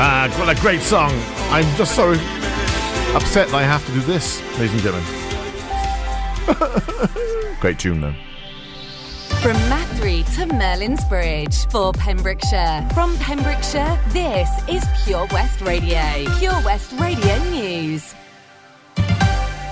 Ah, what a great song. I'm just so upset that I have to do this, ladies and gentlemen. Great tune, though. From Mathry to Merlin's Bridge for Pembrokeshire. From Pembrokeshire, this is Pure West Radio. Pure West Radio News.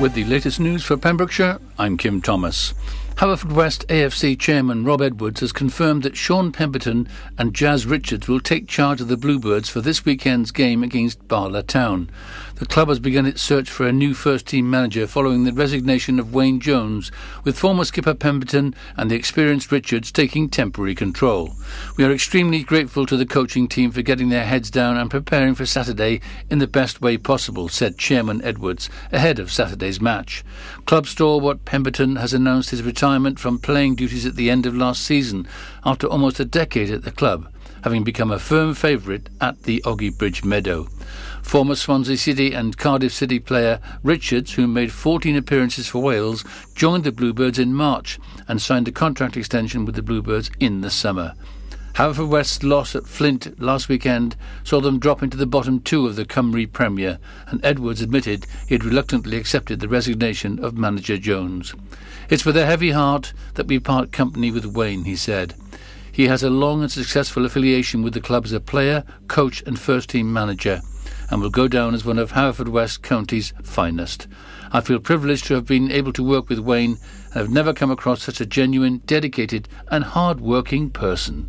With the latest news for Pembrokeshire, I'm Kim Thomas. Haverfordwest AFC chairman Rob Edwards has confirmed that Sean Pemberton and Jazz Richards will take charge of the Bluebirds for this weekend's game against Barla Town. The club has begun its search for a new first-team manager following the resignation of Wayne Jones, with former skipper Pemberton and the experienced Richards taking temporary control. We are extremely grateful to the coaching team for getting their heads down and preparing for Saturday in the best way possible, said Chairman Edwards, ahead of Saturday's match. Club stalwart Pemberton has announced his retirement from playing duties at the end of last season after almost a decade at the club, having become a firm favourite at the Oggy Bridge Meadow. Former Swansea City and Cardiff City player Richards, who made 14 appearances for Wales, joined the Bluebirds in March and signed a contract extension with the Bluebirds in the summer. Haverfordwest's loss at Flint last weekend saw them drop into the bottom two of the Cymru Premier, and Edwards admitted he had reluctantly accepted the resignation of manager Jones. "It's with a heavy heart that we part company with Wayne," he said. "He has a long and successful affiliation with the club as a player, coach and first-team manager, and will go down as one of Haverfordwest County's finest. I feel privileged to have been able to work with Wayne, and have never come across such a genuine, dedicated and hard-working person."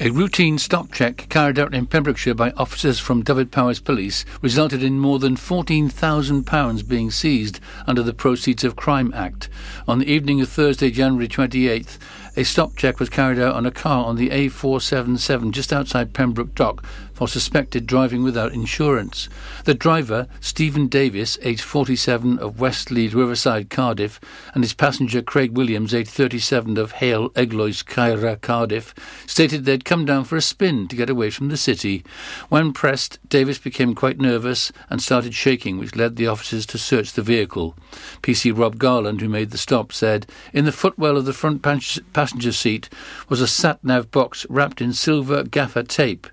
A routine stop check carried out in Pembrokeshire by officers from David Powers Police resulted in more than £14,000 being seized under the Proceeds of Crime Act. On the evening of Thursday, January 28th, a stop check was carried out on a car on the A477 just outside Pembroke Dock for suspected driving without insurance. The driver, Stephen Davis, aged 47, of Westleigh, Riverside, Cardiff, and his passenger, Craig Williams, aged 37, of Hale, Eglois, Caira, Cardiff, stated they'd come down for a spin to get away from the city. When pressed, Davis became quite nervous and started shaking, which led the officers to search the vehicle. PC Rob Garland, who made the stop, said, "In the footwell of the front passenger seat was a sat-nav box wrapped in silver gaffer tape.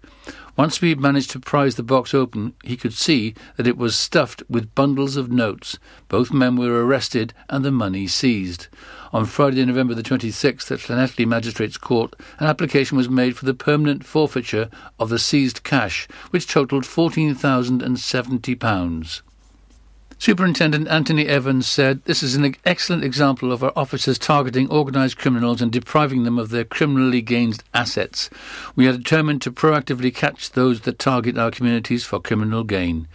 Once we managed to prise the box open, he could see that it was stuffed with bundles of notes. Both men were arrested and the money seized." On Friday, November the 26th, at Llanelli Magistrates' Court, an application was made for the permanent forfeiture of the seized cash, which totalled £14,070. Superintendent Anthony Evans said, "This is an excellent example of our officers targeting organised criminals and depriving them of their criminally gained assets. We are determined to proactively catch those that target our communities for criminal gain.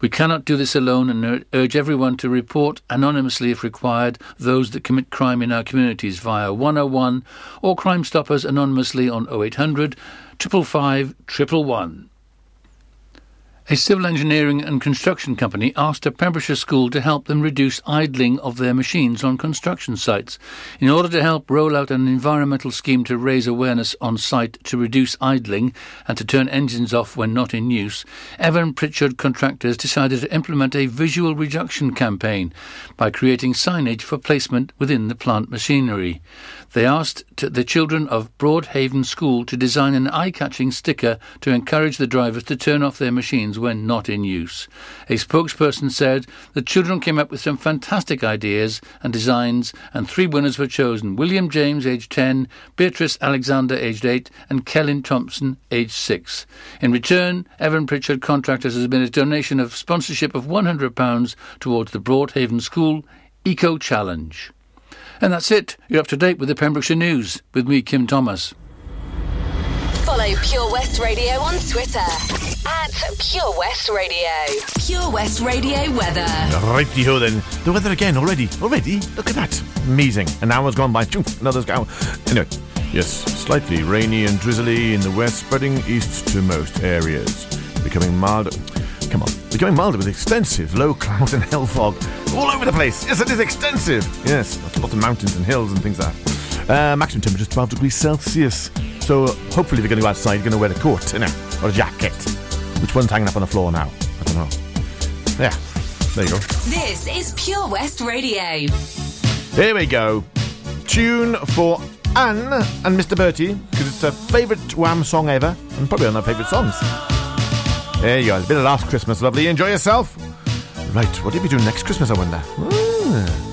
We cannot do this alone and urge everyone to report anonymously if required those that commit crime in our communities via 101 or Crime Stoppers anonymously on 0800 555 111. A civil engineering and construction company asked a Pembrokeshire school to help them reduce idling of their machines on construction sites. In order to help roll out an environmental scheme to raise awareness on site to reduce idling and to turn engines off when not in use, Evan Pritchard Contractors decided to implement a visual reduction campaign by creating signage for placement within the plant machinery. They asked the children of Broadhaven School to design an eye-catching sticker to encourage the drivers to turn off their machines when not in use. A spokesperson said the children came up with some fantastic ideas and designs, and three winners were chosen: William James, aged 10, Beatrice Alexander, aged 8, and Kellen Thompson, aged 6. In return, Evan Pritchard Contractors has made a donation of sponsorship of £100 towards the Broadhaven School Eco Challenge. And that's it. You're up to date with the Pembrokeshire News with me, Kim Thomas. Follow Pure West Radio on Twitter at Pure West Radio. Pure West Radio weather. Righty-ho then. The weather again already. Look at that. Amazing. An hour's gone by. Another's hour. Anyway, yes, slightly rainy and drizzly in the west, spreading east to most areas. Becoming milder with extensive low cloud and hell fog all over the place. Yes, it is extensive. Yes, lots of mountains and hills and things like that. Maximum temperature is 12 degrees Celsius. So hopefully if you're going to go outside, you're going to wear a coat, you know, or a jacket. Which one's hanging up on the floor now? I don't know. Yeah, there you go. This is Pure West Radio. Here we go. Tune for Anne and Mr. Bertie, because it's her favourite Wham song ever, and probably one of her favourite songs. There you are, it's been a last Christmas, lovely. Enjoy yourself. Right, what do you be doing next Christmas, I wonder? Ooh.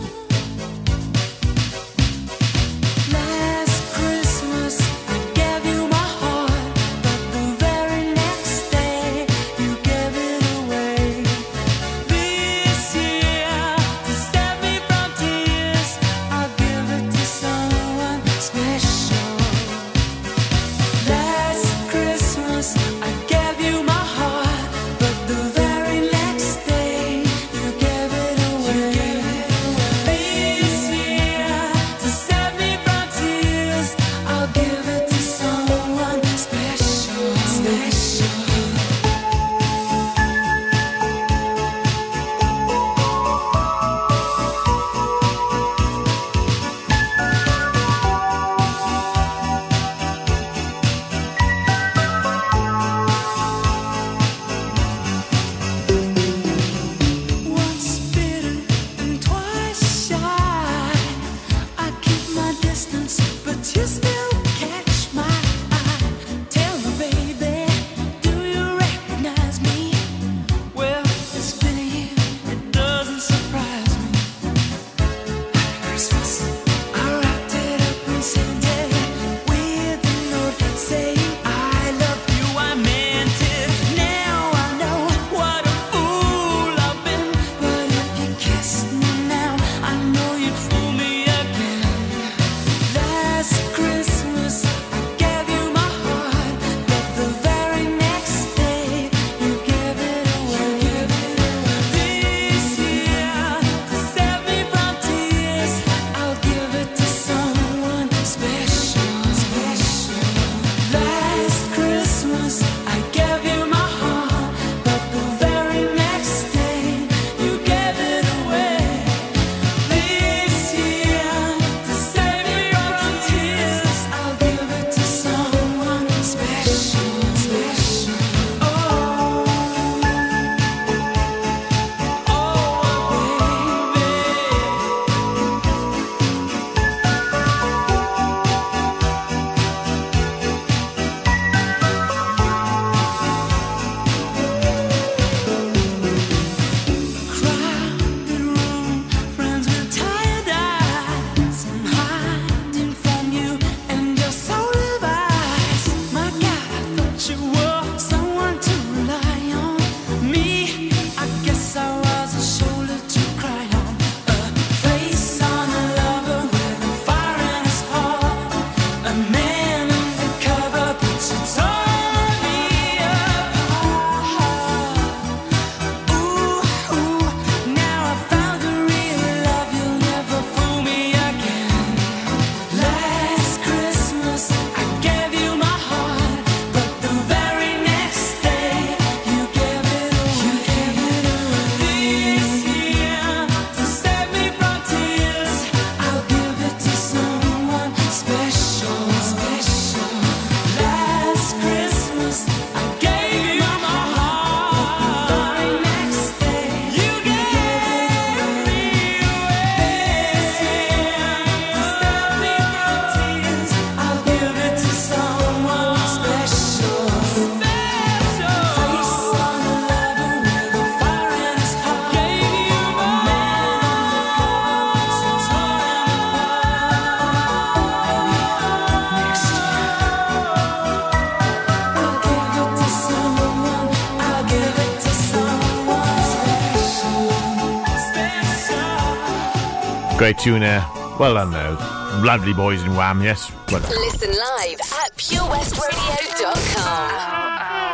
Great tune there. Well done, though. Lovely boys in Wham, yes. Well done. Listen live at purewestradio.com. Ow,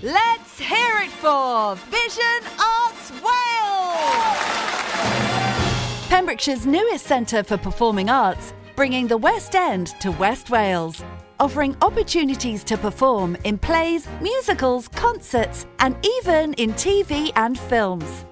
Let's hear it for Vision Arts Wales! Pembrokeshire's newest centre for performing arts, bringing the West End to West Wales, offering opportunities to perform in plays, musicals, concerts, and even in TV and films.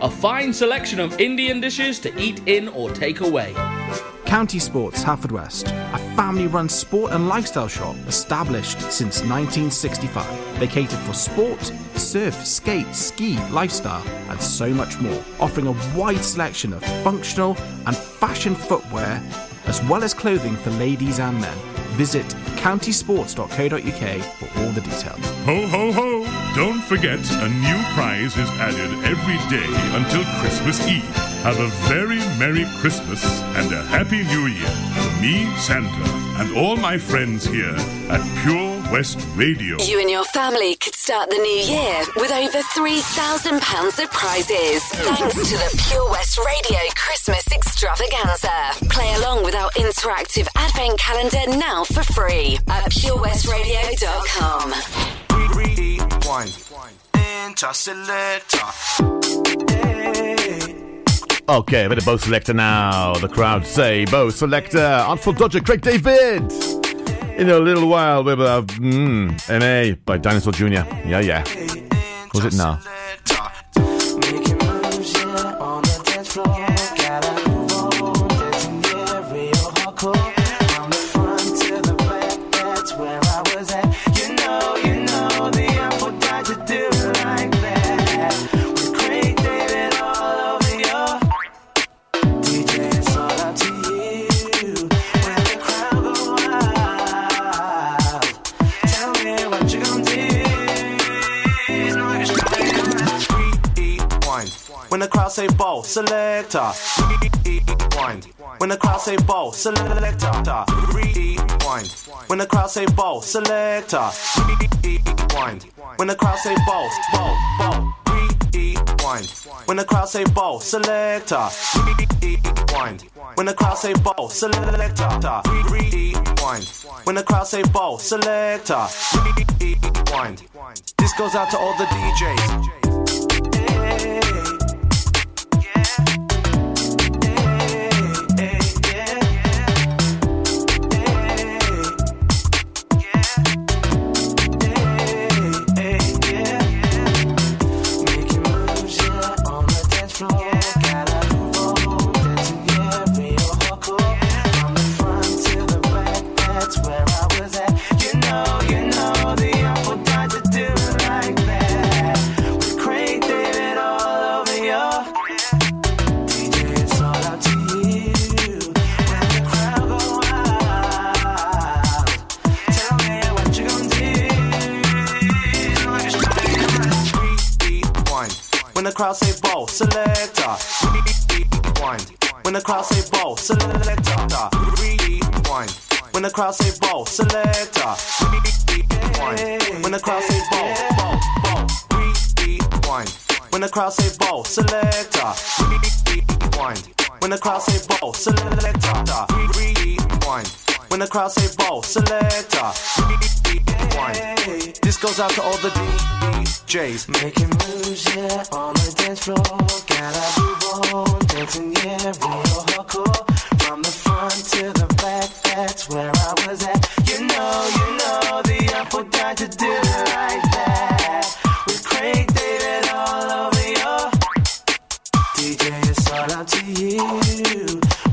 A fine selection of Indian dishes to eat in or take away. County Sports Halford West, a family-run sport and lifestyle shop established since 1965. They cater for sport, surf, skate, ski, lifestyle and so much more, offering a wide selection of functional and fashion footwear as well as clothing for ladies and men. Visit countysports.co.uk for all the details. Ho, ho, ho! Don't forget, a new prize is added every day until Christmas Eve. Have a very Merry Christmas and a Happy New Year from me, Santa, and all my friends here at Pure West Radio. You and your family could start the new year with over £3,000 of prizes, thanks to the Pure West Radio Christmas Extravaganza. Play along with our interactive advent calendar now for free at purewestradio.com. 3, 1. Enter selector. Hey. Okay, a bit of Bo Selector now. The crowd say Bo Selector. Artful Dodger, Craig David. In a little while, we'll have M.A. by Dinosaur Jr. Yeah. Who's it now? When the crowd say Bo Selector, rewind. When the crowd say Bo Selector, rewind. When the crowd say Bo Selector, rewind. When the crowd say Bo, Bo, Bo, rewind. Wind. When the crowd say ball, selector. Rewind. When the crowd say ball, selector. Rewind. When the crowd say ball, selector. Rewind. This goes out to all the DJs. Hey. When the crowd say ball, selector. Rewind. When the crowd say ball, rewind. When the crowd say ball, selector. Rewind. When the crowd say ball, selector. Rewind. When the crowd say ball, selector. Rewind. This goes out to all the DJs. Making moves, yeah, on the dance floor. Gotta move on, dancing, yeah, real hardcore. From the front to the back, that's where I was at. You know, the apple died to do it like that. With Craig David all over your DJ, it's all up to you.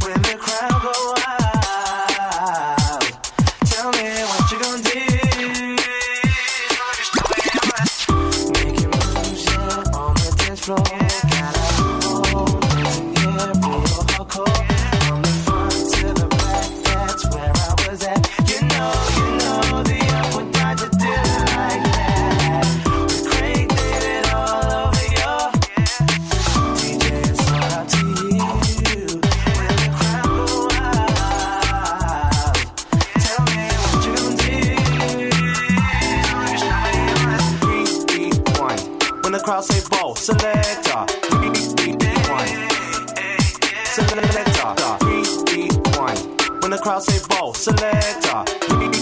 When the crowd go wild, tell me what you gonna do. Making moves, yeah, on the dance floor. Gotta move on, dancing, yeah, real hardcore. Selector, rewind. Selector, rewind. When the crowd say ball, selector, rewind.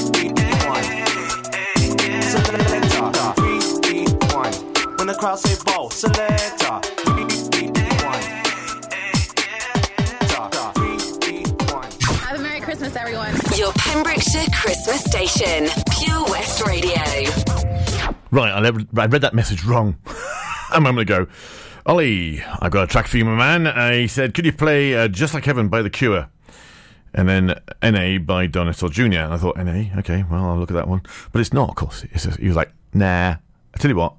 Selector, rewind. When the crowd say ball, selector, rewind. Have a Merry Christmas, everyone. Your Pembrokeshire Christmas station, Pure West Radio. Right, I read that message wrong. A moment ago, Ollie, I've got a track for you, my man. He said, could you play Just Like Heaven by The Cure? And then N.A. by Don Isidore Jr. And I thought, N.A., okay, well, I'll look at that one. But it's not, of course. He was like, nah. I tell you what,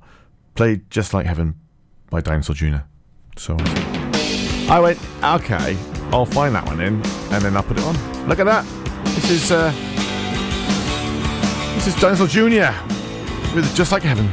play Just Like Heaven by Don Isidore Jr. So I went, okay, I'll find that one in, and then I'll put it on. Look at that. This is Don Isidore Jr. with Just Like Heaven.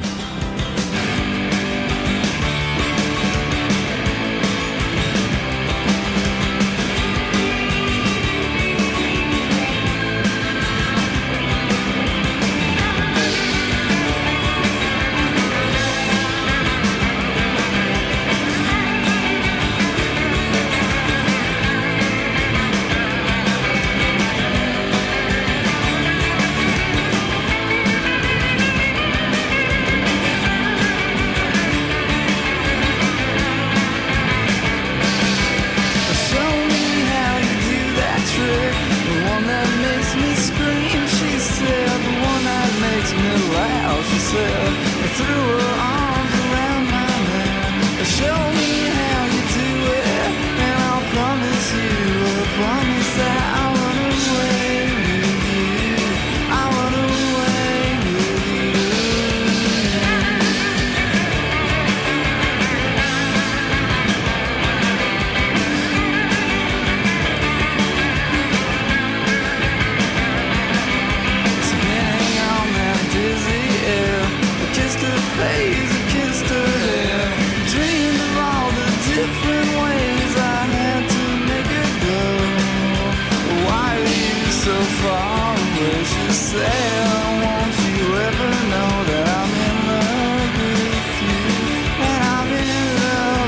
Know that I'm in love with you, and I'm in love.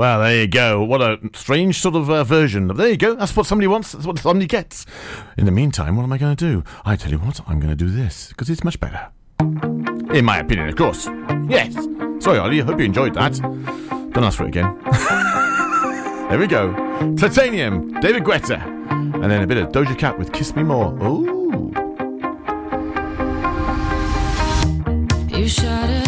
Well, there you go. What a strange sort of version. There you go. That's what somebody wants. That's what somebody gets. In the meantime, what am I going to do? I tell you what, I'm going to do this, because it's much better. In my opinion, of course. Yes. Sorry, Ollie. I hope you enjoyed that. Don't ask for it again. There we go. Titanium, David Guetta. And then a bit of Doja Cat with Kiss Me More. Ooh. You shot it.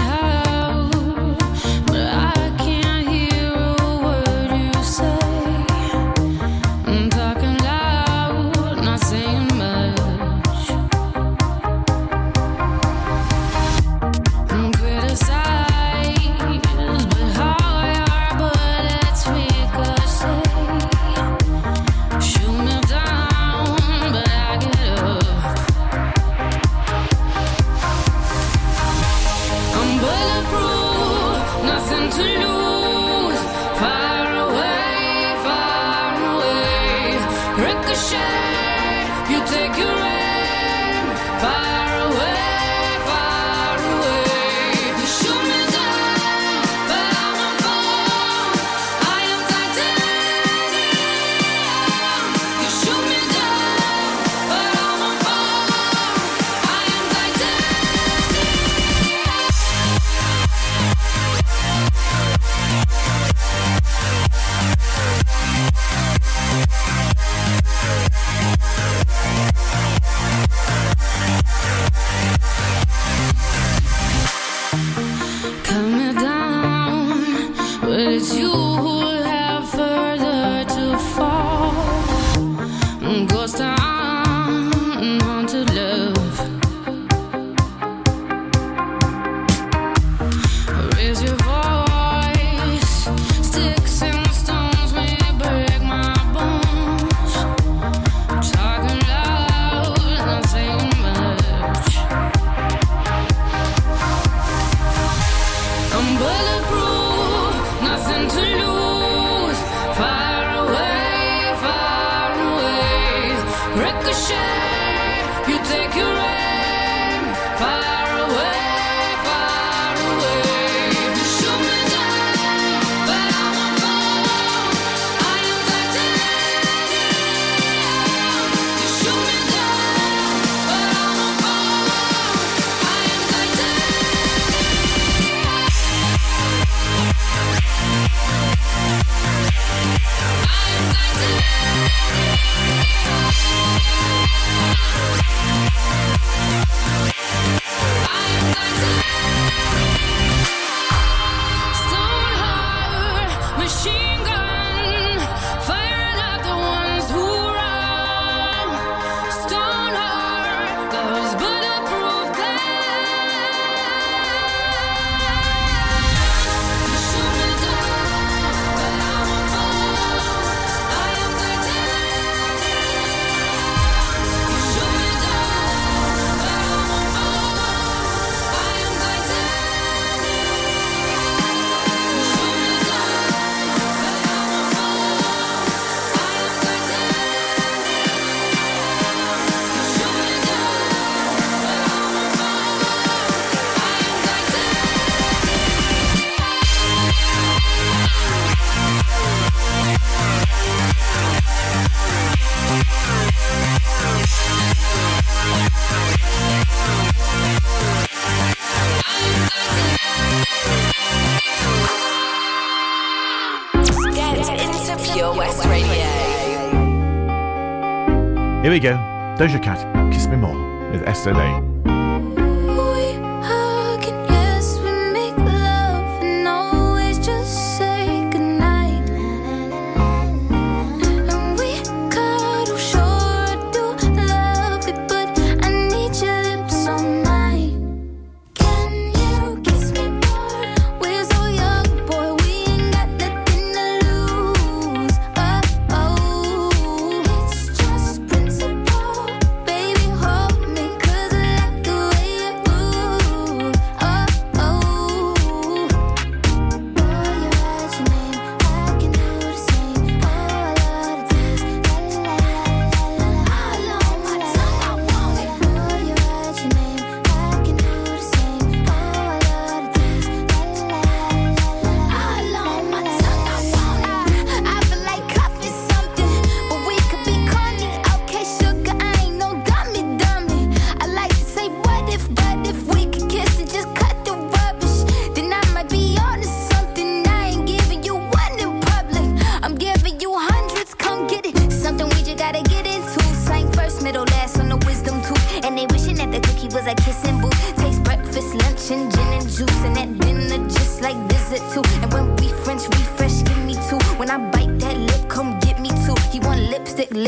Here we go, Doja Cat, Kiss Me More, with SLA.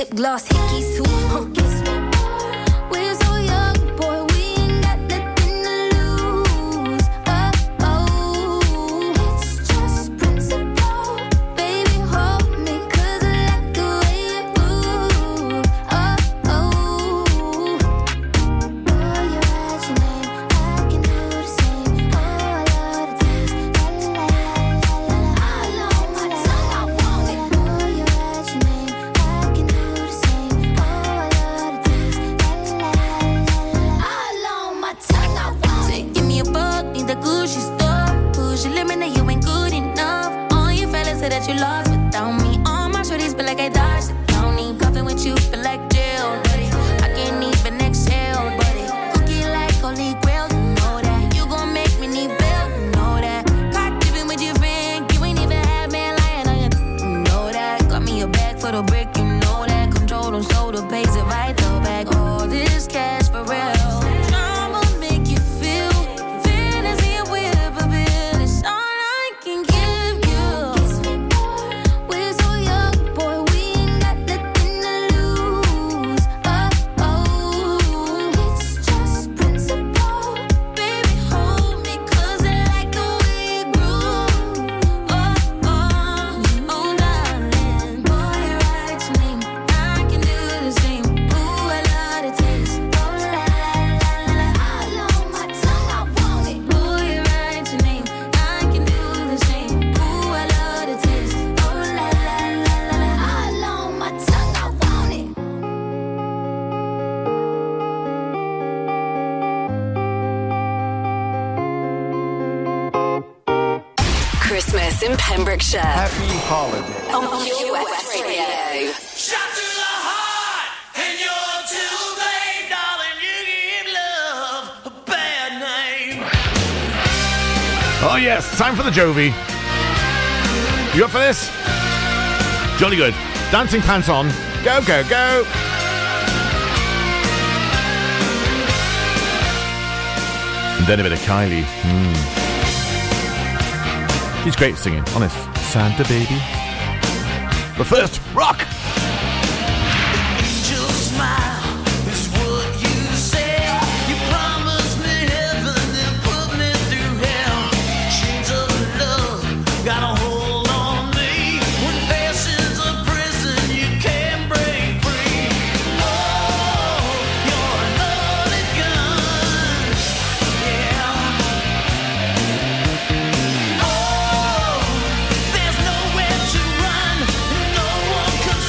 lip gloss, hickeys too. We're so young, boy, we ain't got nothing to lose. Oh, oh, it's just principle. Baby, hold me, cause I like the way you move. Oh, oh, while you're at your name, I can do the same. Oh, a lot of things, la la la la la. All on my tongue, I want it. While you're at your name, I can do the same. Oh, a lot of things, la la la la la. All on my tongue, I want it. Give me a bug, need the Gucci stuff. Push your limit, now you ain't good enough. All you fellas say that you lost without me. All my shorties feel like I dodged the county. Coughing with you feel like jail. I can't even exhale, buddy. Cookie like holy grail, you know that. You gon' make me need bail, you know that. Caught dipping with your friend, you ain't even had man lying on you, you know that. Got me a bag for the brick, you know that. Control them so the pays it right the back. All this cash for real. Drama make you feel fantasy and will, but bill is all I can give you. We're so young, boy, we ain't got nothing to lose. Oh, oh, it's just principle. Baby, hold me, cause I like the way it grew. Oh, oh, oh, darling, boy, you write your name, I can do the same. Ooh, a lot of taste, oh, la, la, la, la, la. All on my tongue, I want it. Boy, you write your name, I can do the same. Ooh, a lot of taste, oh, la, la, la, la, la. All on my tongue, I want it. Christmas in Pembrokeshire. Happy holiday. On US Radio. Shot to the heart, and you're too late, darling. You give love a bad name. Oh, yes, time for the Jovi. You up for this? Jolly good. Dancing pants on. Go, go, go. And then a bit of Kylie. She's great at singing, honest. Santa baby. But first, rock! Angel smile is what you said. You promised me heaven and put me through hell. Chains of love got a hold on me. When fashion's a prison, you can't break free. Oh, you're a loaded gun, yeah. Oh, there's nowhere to run, no one can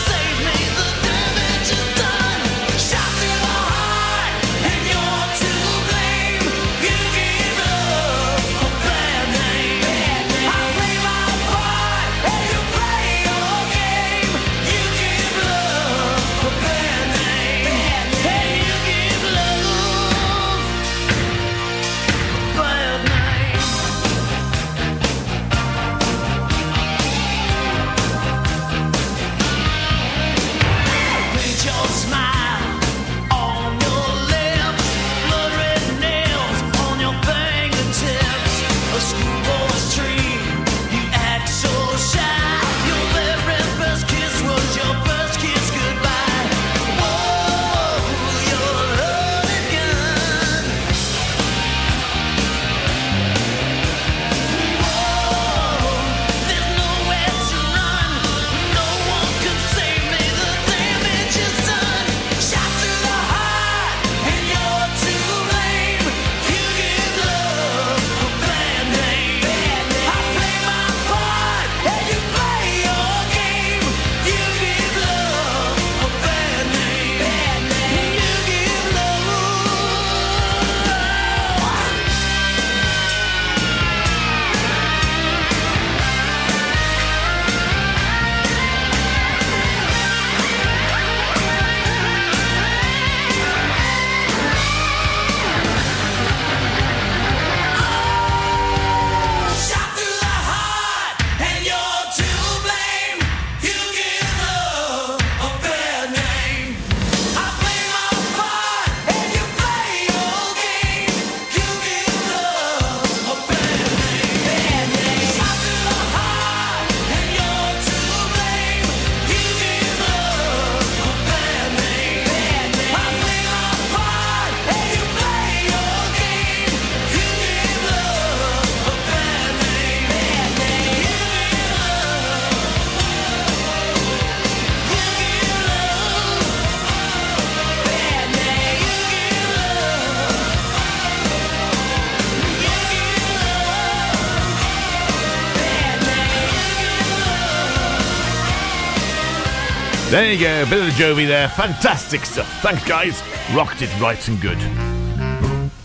There you go, a bit of the Jovi there. Fantastic stuff. Thanks, guys. Rocked it right and good.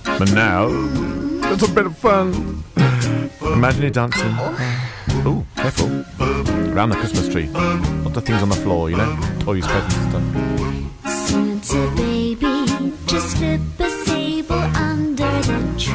But now, it's a bit of fun. Imagine you dancing. Ooh, careful. Around the Christmas tree. Lots of things on the floor, you know? Toys, presents and stuff. Santa baby, just flip a sable under the tree.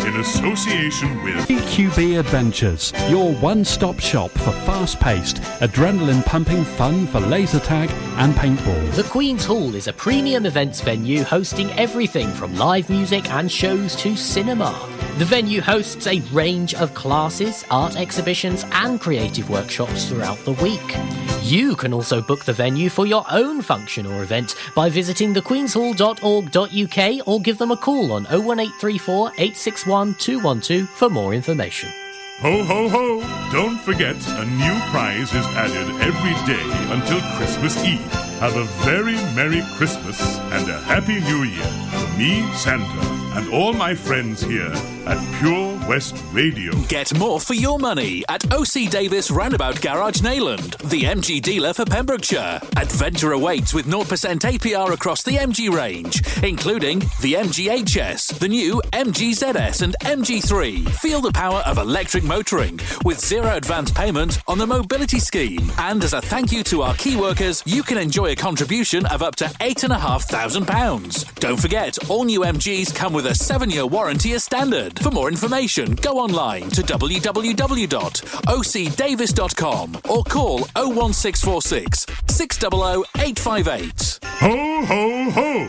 In association with EQB Adventures, your one-stop shop for fast-paced, adrenaline-pumping fun for laser tag and paintball. The Queen's Hall is a premium events venue hosting everything from live music and shows to cinema. The venue hosts a range of classes, art exhibitions and creative workshops throughout the week. You can also book the venue for your own function or event by visiting thequeenshall.org.uk or give them a call on 01834 861 212 for more information. Ho, ho, ho! Don't forget, a new prize is added every day until Christmas Eve. Have a very Merry Christmas and a Happy New Year from me, Santa, and all my friends here at Pure West Radio. Get more for your money at OC Davis Roundabout Garage Nayland, the MG dealer for Pembrokeshire. Adventure awaits with 0% APR across the MG range, including the MG HS, the new MG ZS and MG3. Feel the power of electric motoring with zero advance payment on the mobility scheme. And as a thank you to our key workers, you can enjoy a contribution of up to £8,500. Don't forget, bet all new MGs come with a 7-year warranty as standard. For more information, go online to www.ocdavis.com or call 01646 600 858. Ho, ho, ho!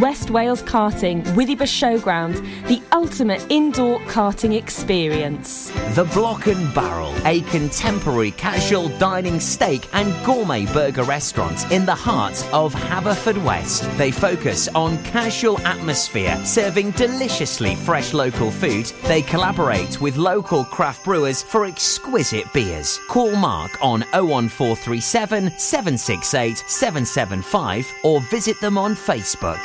West Wales Karting, Withybush Showground, the ultimate indoor karting experience. The Block and Barrel, a contemporary casual dining steak and gourmet burger restaurant in the heart of Haverfordwest. They focus on casual atmosphere, serving deliciously fresh local food. They collaborate with local craft brewers for exquisite beers. Call Mark on 01437 768 775 or visit them on Facebook.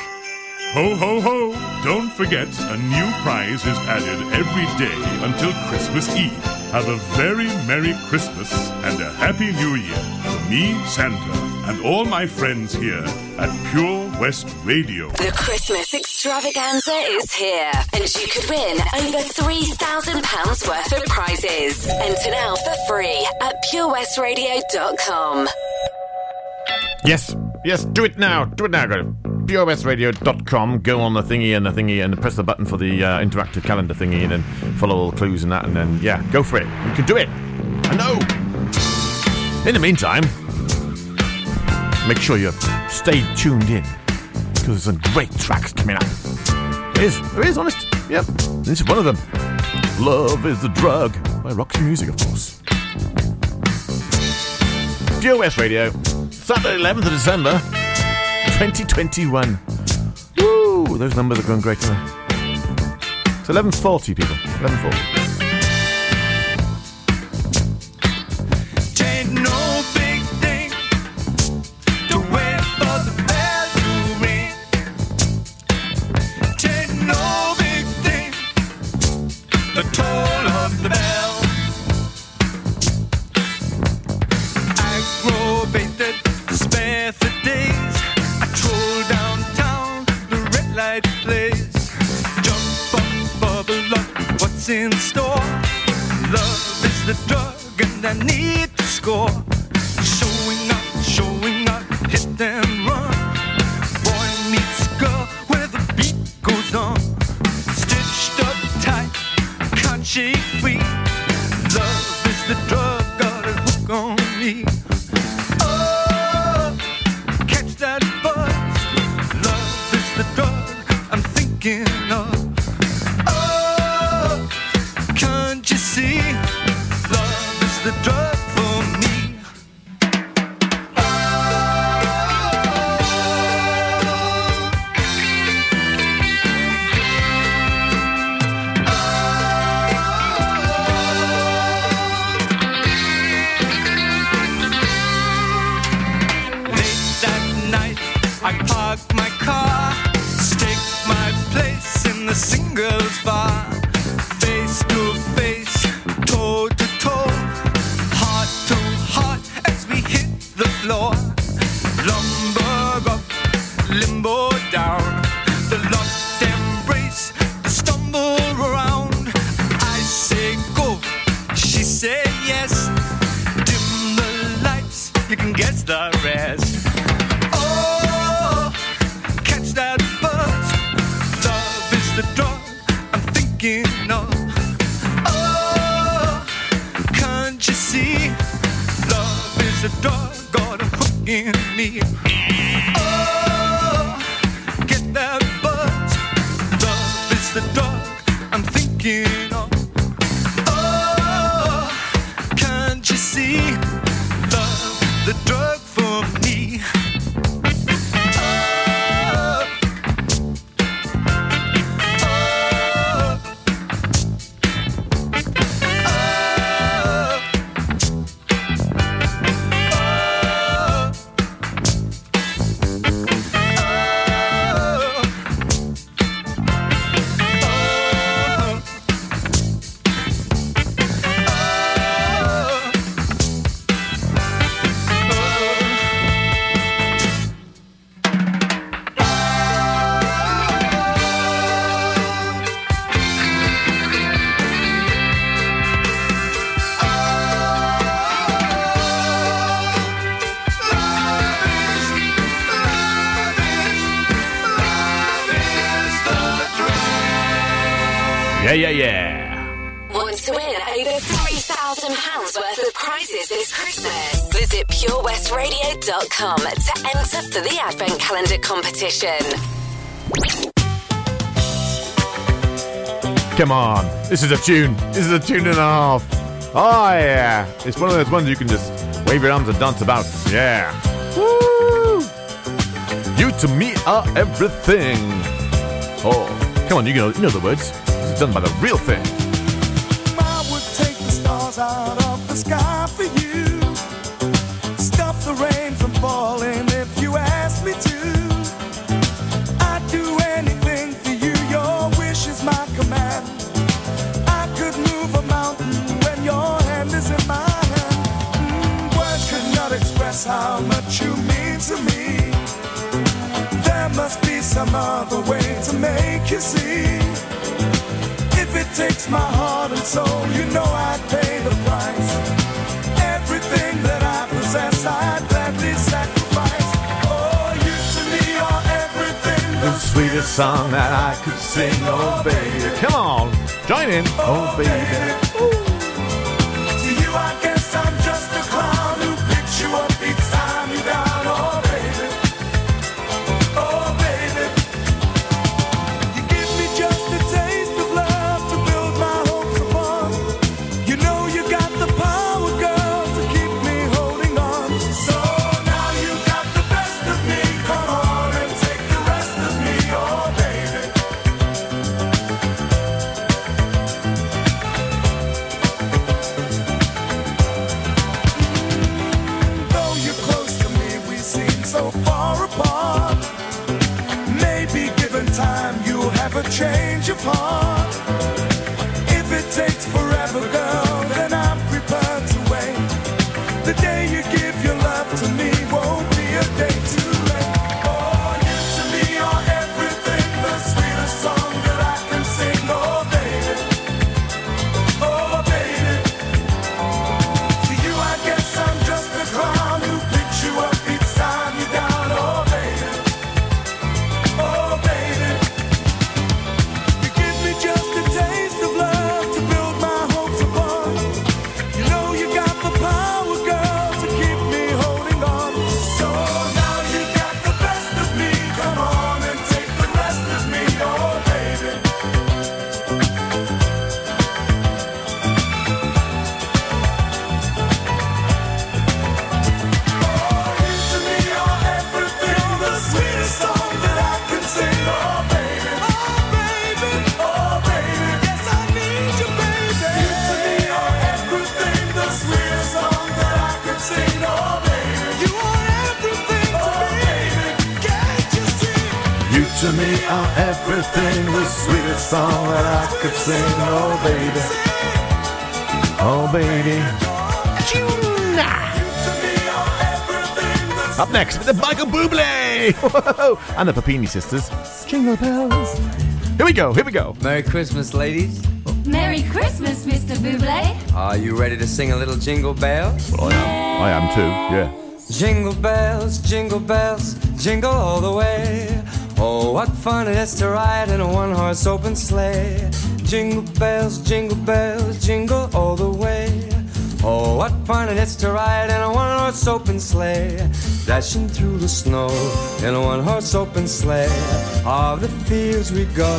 Ho, ho, ho! Don't forget, a new prize is added every day until Christmas Eve. Have a very Merry Christmas and a Happy New Year from me, Santa, and all my friends here at Pure West Radio. The Christmas Extravaganza is here, and you could win over £3,000 worth of prizes. Enter now for free at purewestradio.com. Yes, do it now. Go to purewestradio.com, go on the thingy and press the button for the interactive calendar thingy and then follow all the clues and that, and then, yeah, go for it. You can do it. I know. In the meantime, make sure you stay tuned in because there's some great tracks coming up. It is, honest. Yep. This is one of them. Love is the Drug by Roxy Music, of course. Pure West Radio. Saturday 11th of December 2021. Woo! Those numbers are going great, aren't they? It's 11:40, people. 11:40. Ain't no big thing to wear for the Halloween. Ain't no big thing the toll of the bell. Aggravated spare the days. I troll downtown, the red light plays. Jump up for the luck, what's in store? Love is the drug and I need to score. Showing up, hit and run. Boy meets girl where the beat goes on. Stitched up tight, can't shake free. Love is the drug, got a hook on me. Oh, can't you see? Love is the drug for me. Oh. Late that night, I parked my car. The singles bar, face to face, toe to toe, heart to heart as we hit the floor. Lumber up, limbo down, the locked embrace, the stumble around. I say go, she say yes. Dim the lights, you can guess the rest. Oh, catch that buzz. The drug I'm thinking of. Oh, can't you see? Love is a drug, got a hook in me. Oh, get that buzz. Love is the drug I'm thinking of. Oh, can't you see? Love, the drug for me. Yeah. Want to win over £3,000 worth of prizes this Christmas? Visit purewestradio.com to enter for the Advent Calendar competition. Come on, this is a tune. This is a tune and a half. Oh, yeah. It's one of those ones you can just wave your arms and dance about. Yeah. Woo! You to me are everything. Oh, come on, you know the words. This is done by the real thing. I would take the stars out of the sky for you. Stop the rain from falling if you ask me to. How much you mean to me. There must be some other way to make you see. If it takes my heart and soul, you know I'd pay the price. Everything that I possess, I'd gladly sacrifice. Oh, you to me are everything. The sweetest song that I could sing, oh baby. Come on, join in. Oh, baby. To you I guess I'm just a clown who picks you up. Change of heart. If it takes forever, girl, then I'm prepared to wait. The day you give your love to me won't be a day too late. Oh, you to me are everything. The sweetest song that I can sing. Oh, baby. Oh, baby. To you, I guess I'm just a clown who picks you up each time you're down. Oh, baby. Oh, baby. To me are everything, the sweetest song that I could sing. Oh baby, oh baby. Up next with the Michael Bublé and the Papini Sisters. Jingle bells. Here we go. Merry Christmas, ladies. Merry Christmas, Mr. Bublé. Are you ready to sing a little jingle bells? Well, I am too. Yeah. Jingle bells, jingle all the way. Oh, what fun it is to ride in a one-horse open sleigh. Jingle bells, jingle all the way. Oh, what fun it is to ride in a one-horse open sleigh. Dashing through the snow in a one-horse open sleigh. O'er the fields we go,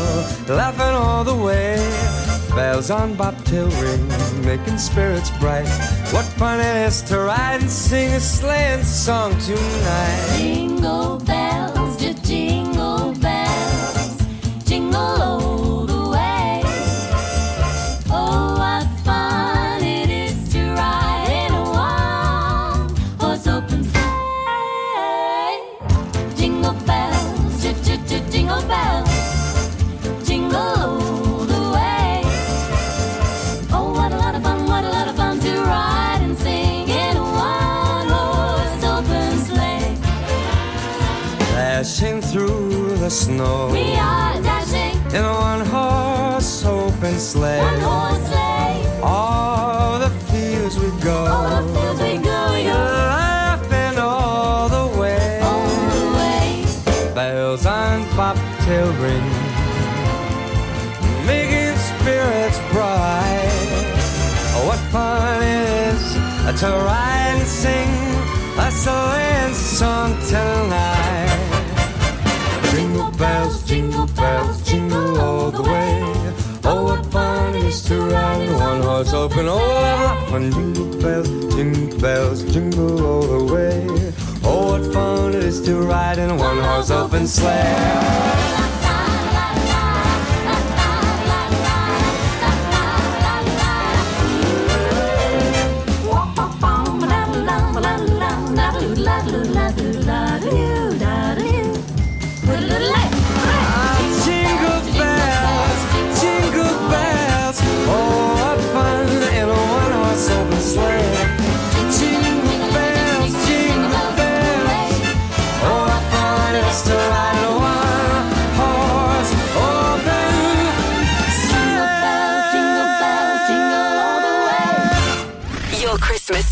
laughing all the way. Bells on bobtail ring, making spirits bright. What fun it is to ride and sing a sleighing song tonight. Jingle bells, jingle. Through the snow, we are dashing in a one-horse open sleigh. One-horse sleigh. All the fields we go. All the fields we go. Laughing all the way. All the way. Bells on bobtail ring, making spirits. to ride and sing a silent song tonight. Jingle bells, jingle all the way. Oh, what fun it is to ride in one horse open. Oh, what fun! Jingle bells, jingle all the way. Oh, what fun it is to ride in one horse open sleigh.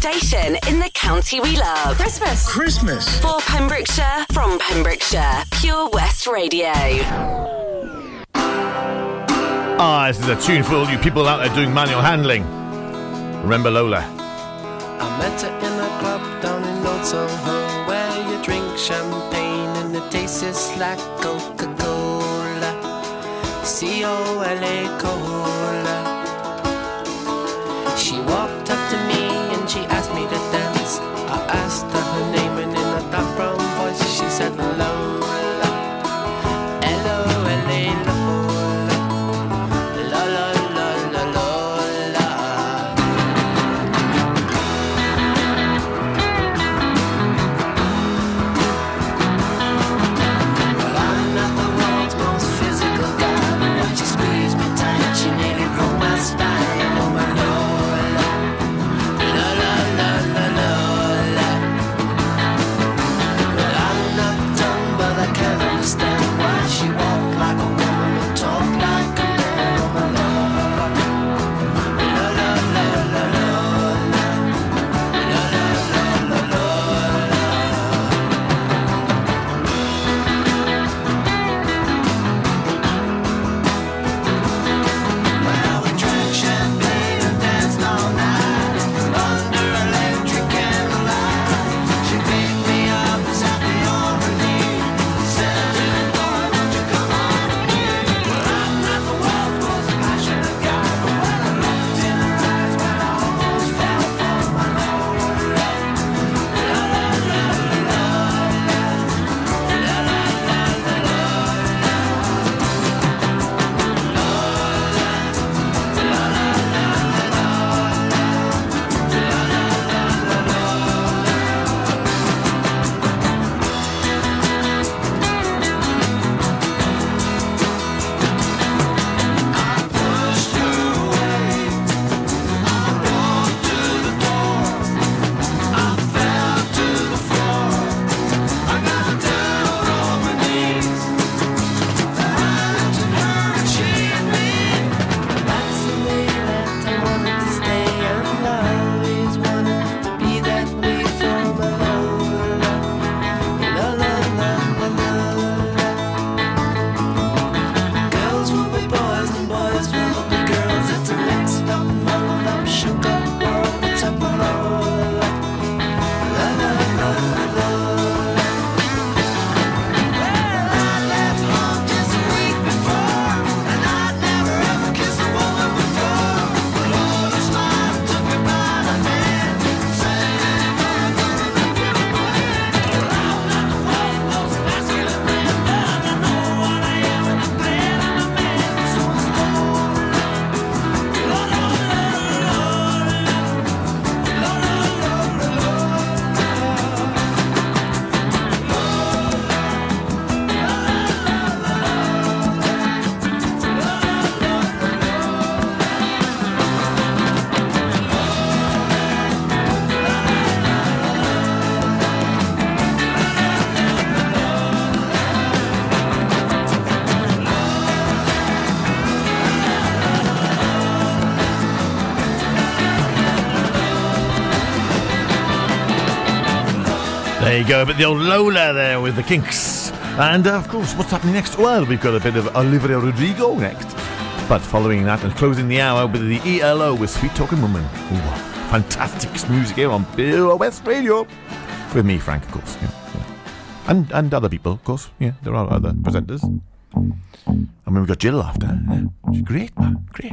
Station in the county we love. Christmas. For Pembrokeshire, from Pembrokeshire, Pure West Radio. This is a tune for all you people out there doing manual handling. Remember Lola. I met her in a club down in Old Soho, where you drink champagne and it tastes like Coca-Cola. C-O-L-A Cola. She walked up to me, she asked me to dance. I asked her her name, and in a dark brown voice she said Lola. L-O-L-A, Lola. Lola, Lola, Lola. Well, I'm not the world's most physical guy, but she squeezed me tight, she nearly broke my spine. There you go, a bit the old Lola there with the Kinks. And of course, what's happening next? Well, we've got a bit of Olivia Rodrigo next. But following that and closing the hour with the ELO with Sweet Talking Woman. Ooh, fantastic music here on Bill West Radio. With me, Frank, of course. Yeah. And other people, of course. Yeah, there are other presenters. I mean, we got Jill after. Yeah. She's great, man. Great.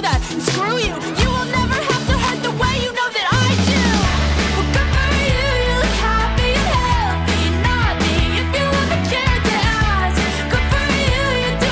that and screw you. You will never have to hurt the way you know that I do. Well, good for you, you look happy and healthy, naughty. If you ever cared to ask, good for you, you do.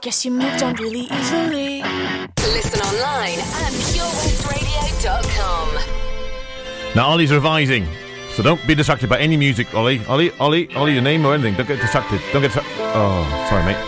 Guess you moved on really easily. Listen online at purewestradio.com. Now Ollie's revising, so don't be distracted by any music, Ollie. Ollie, your name or anything. Don't get distracted. Oh, sorry, mate.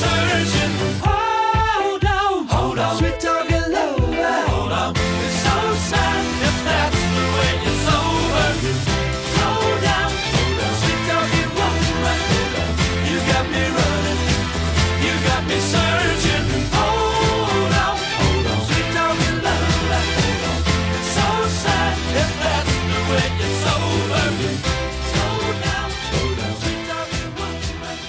surgeon.